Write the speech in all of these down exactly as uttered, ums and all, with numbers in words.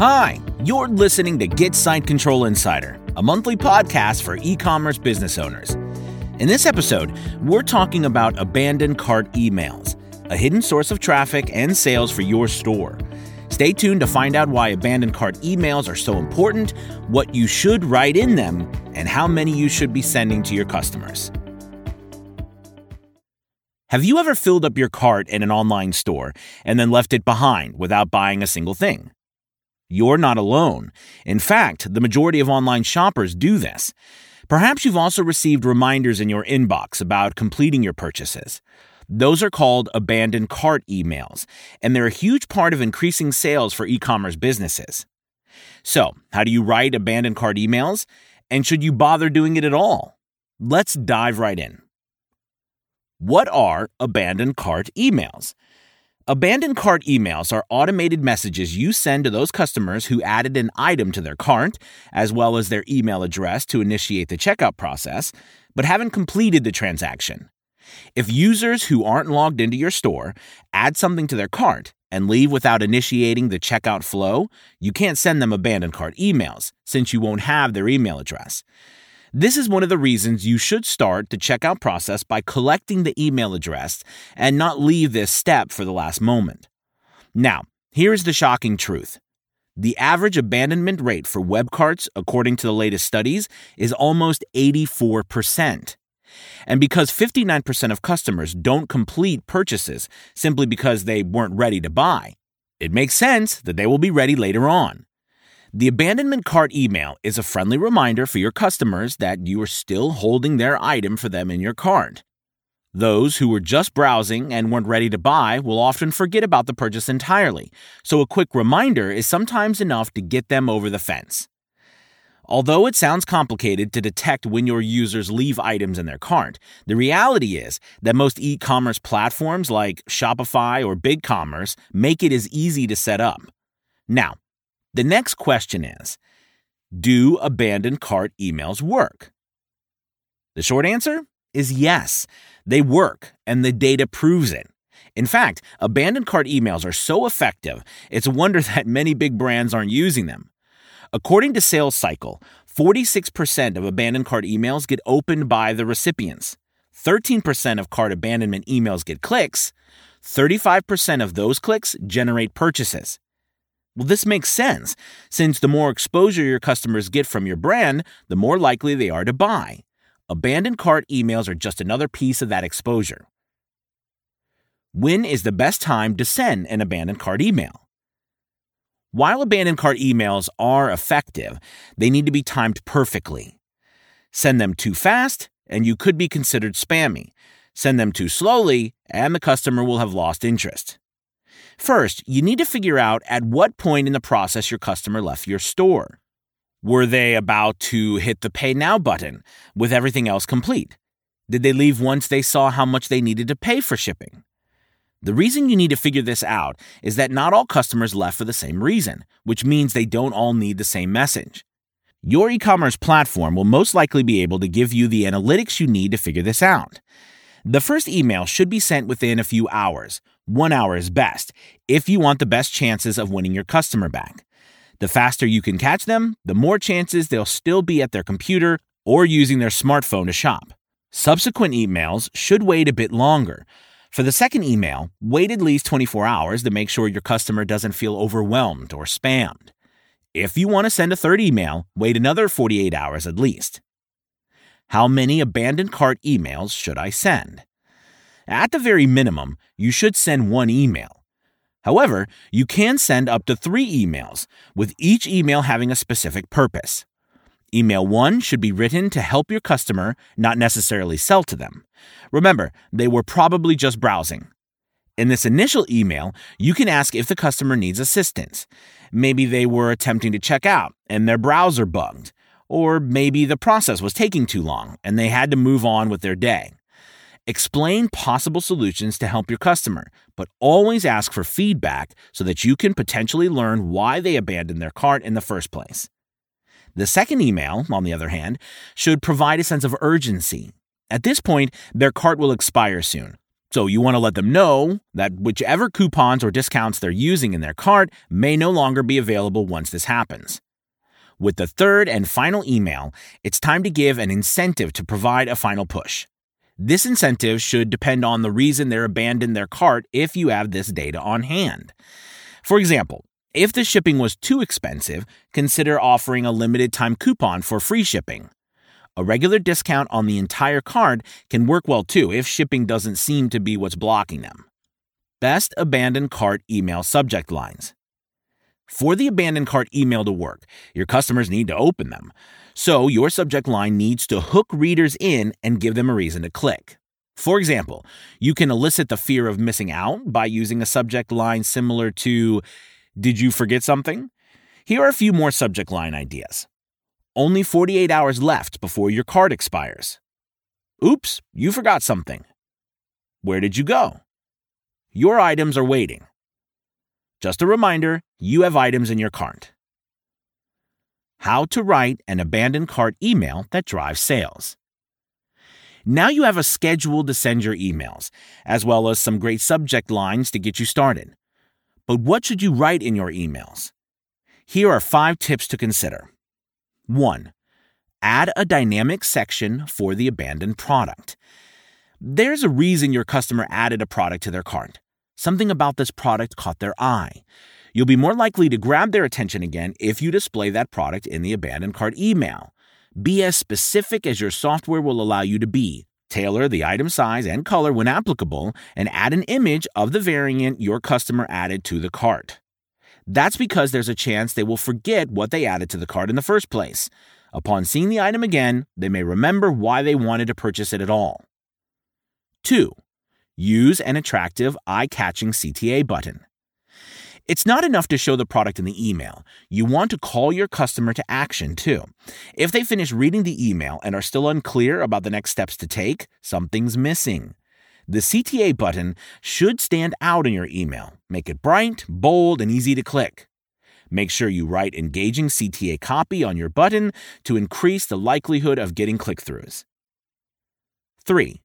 Hi, you're listening to Get Site Control Insider, a monthly podcast for e-commerce business owners. In this episode, we're talking about abandoned cart emails, a hidden source of traffic and sales for your store. Stay tuned to find out why abandoned cart emails are so important, what you should write in them, and how many you should be sending to your customers. Have you ever filled up your cart in an online store and then left it behind without buying a single thing? You're not alone. In fact, the majority of online shoppers do this. Perhaps you've also received reminders in your inbox about completing your purchases. Those are called abandoned cart emails, and they're a huge part of increasing sales for e-commerce businesses. So, how do you write abandoned cart emails? And should you bother doing it at all? Let's dive right in. What are abandoned cart emails? Abandoned cart emails are automated messages you send to those customers who added an item to their cart, as well as their email address to initiate the checkout process, but haven't completed the transaction. If users who aren't logged into your store add something to their cart and leave without initiating the checkout flow, you can't send them abandoned cart emails since you won't have their email address. This is one of the reasons you should start the checkout process by collecting the email address and not leave this step for the last moment. Now, here's the shocking truth. The average abandonment rate for web carts, according to the latest studies, is almost eighty-four percent. And because fifty-nine percent of customers don't complete purchases simply because they weren't ready to buy, it makes sense that they will be ready later on. The abandonment cart email is a friendly reminder for your customers that you are still holding their item for them in your cart. Those who were just browsing and weren't ready to buy will often forget about the purchase entirely, so a quick reminder is sometimes enough to get them over the fence. Although it sounds complicated to detect when your users leave items in their cart, the reality is that most e-commerce platforms like Shopify or BigCommerce make it as easy to set up. Now, the next question is, do abandoned cart emails work? The short answer is yes, they work, and the data proves it. In fact, abandoned cart emails are so effective, it's a wonder that many big brands aren't using them. According to Sales Cycle, forty-six percent of abandoned cart emails get opened by the recipients, thirteen percent of cart abandonment emails get clicks, thirty-five percent of those clicks generate purchases. Well, this makes sense, since the more exposure your customers get from your brand, the more likely they are to buy. Abandoned cart emails are just another piece of that exposure. When is the best time to send an abandoned cart email? While abandoned cart emails are effective, they need to be timed perfectly. Send them too fast, and you could be considered spammy. Send them too slowly, and the customer will have lost interest. First, you need to figure out at what point in the process your customer left your store. Were they about to hit the Pay Now button with everything else complete? Did they leave once they saw how much they needed to pay for shipping? The reason you need to figure this out is that not all customers left for the same reason, which means they don't all need the same message. Your e-commerce platform will most likely be able to give you the analytics you need to figure this out. The first email should be sent within a few hours. One hour is best, if you want the best chances of winning your customer back. The faster you can catch them, the more chances they'll still be at their computer or using their smartphone to shop. Subsequent emails should wait a bit longer. For the second email, wait at least twenty-four hours to make sure your customer doesn't feel overwhelmed or spammed. If you want to send a third email, wait another forty-eight hours at least. How many abandoned cart emails should I send? At the very minimum, you should send one email. However, you can send up to three emails, with each email having a specific purpose. Email one should be written to help your customer, not necessarily sell to them. Remember, they were probably just browsing. In this initial email, you can ask if the customer needs assistance. Maybe they were attempting to check out and their browser bugged. Or maybe the process was taking too long and they had to move on with their day. Explain possible solutions to help your customer, but always ask for feedback so that you can potentially learn why they abandoned their cart in the first place. The second email, on the other hand, should provide a sense of urgency. At this point, their cart will expire soon. So you want to let them know that whichever coupons or discounts they're using in their cart may no longer be available once this happens. With the third and final email, it's time to give an incentive to provide a final push. This incentive should depend on the reason they're abandoned their cart if you have this data on hand. For example, if the shipping was too expensive, consider offering a limited time coupon for free shipping. A regular discount on the entire cart can work well too if shipping doesn't seem to be what's blocking them. Best abandoned cart email subject lines. For the abandoned cart email to work, your customers need to open them. So your subject line needs to hook readers in and give them a reason to click. For example, you can elicit the fear of missing out by using a subject line similar to, "Did you forget something?" Here are a few more subject line ideas. Only forty-eight hours left before your cart expires. Oops, you forgot something. Where did you go? Your items are waiting. Just a reminder, you have items in your cart. How to write an abandoned cart email that drives sales. Now you have a schedule to send your emails, as well as some great subject lines to get you started. But what should you write in your emails? Here are five tips to consider. one. Add a dynamic section for the abandoned product. There's a reason your customer added a product to their cart. Something about this product caught their eye. You'll be more likely to grab their attention again if you display that product in the abandoned cart email. Be as specific as your software will allow you to be. Tailor the item size and color when applicable, and add an image of the variant your customer added to the cart. That's because there's a chance they will forget what they added to the cart in the first place. Upon seeing the item again, they may remember why they wanted to purchase it at all. two. Use an attractive, eye-catching C T A button. It's not enough to show the product in the email. You want to call your customer to action, too. If they finish reading the email and are still unclear about the next steps to take, something's missing. The C T A button should stand out in your email. Make it bright, bold, and easy to click. Make sure you write engaging C T A copy on your button to increase the likelihood of getting click-throughs. three.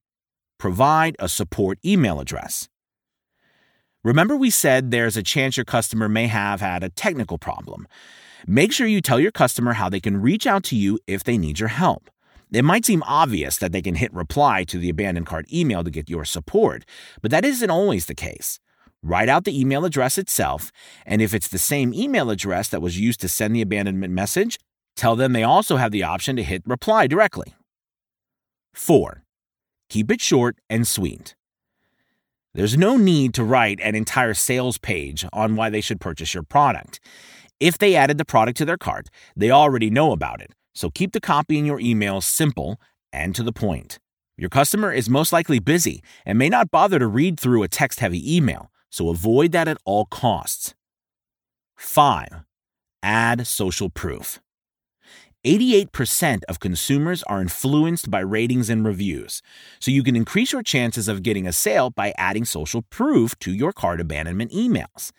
Provide a support email address. Remember we said there's a chance your customer may have had a technical problem. Make sure you tell your customer how they can reach out to you if they need your help. It might seem obvious that they can hit reply to the abandoned cart email to get your support, but that isn't always the case. Write out the email address itself, and if it's the same email address that was used to send the abandonment message, tell them they also have the option to hit reply directly. four. Keep it short and sweet. There's no need to write an entire sales page on why they should purchase your product. If they added the product to their cart, they already know about it. So keep the copy in your email simple and to the point. Your customer is most likely busy and may not bother to read through a text-heavy email, so avoid that at all costs. five. Add social proof. eighty-eight percent of consumers are influenced by ratings and reviews, so you can increase your chances of getting a sale by adding social proof to your cart abandonment emails.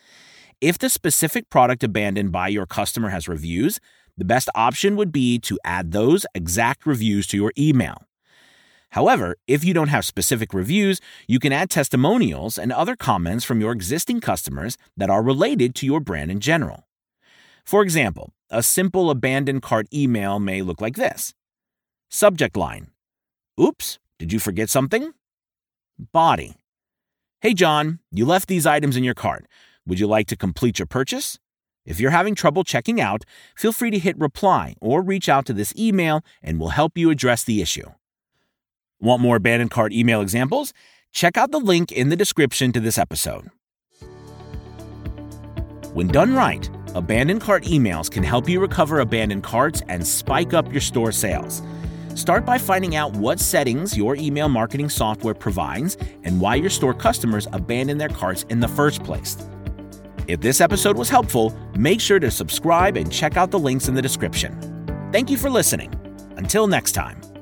If the specific product abandoned by your customer has reviews, the best option would be to add those exact reviews to your email. However, if you don't have specific reviews, you can add testimonials and other comments from your existing customers that are related to your brand in general. For example, a simple abandoned cart email may look like this. Subject line: Oops, did you forget something? Body: Hey John, you left these items in your cart. Would you like to complete your purchase? If you're having trouble checking out, feel free to hit reply or reach out to this email and we'll help you address the issue. Want more abandoned cart email examples? Check out the link in the description to this episode. When done right, abandoned cart emails can help you recover abandoned carts and spike up your store sales. Start by finding out what settings your email marketing software provides and why your store customers abandon their carts in the first place. If this episode was helpful, make sure to subscribe and check out the links in the description. Thank you for listening. Until next time.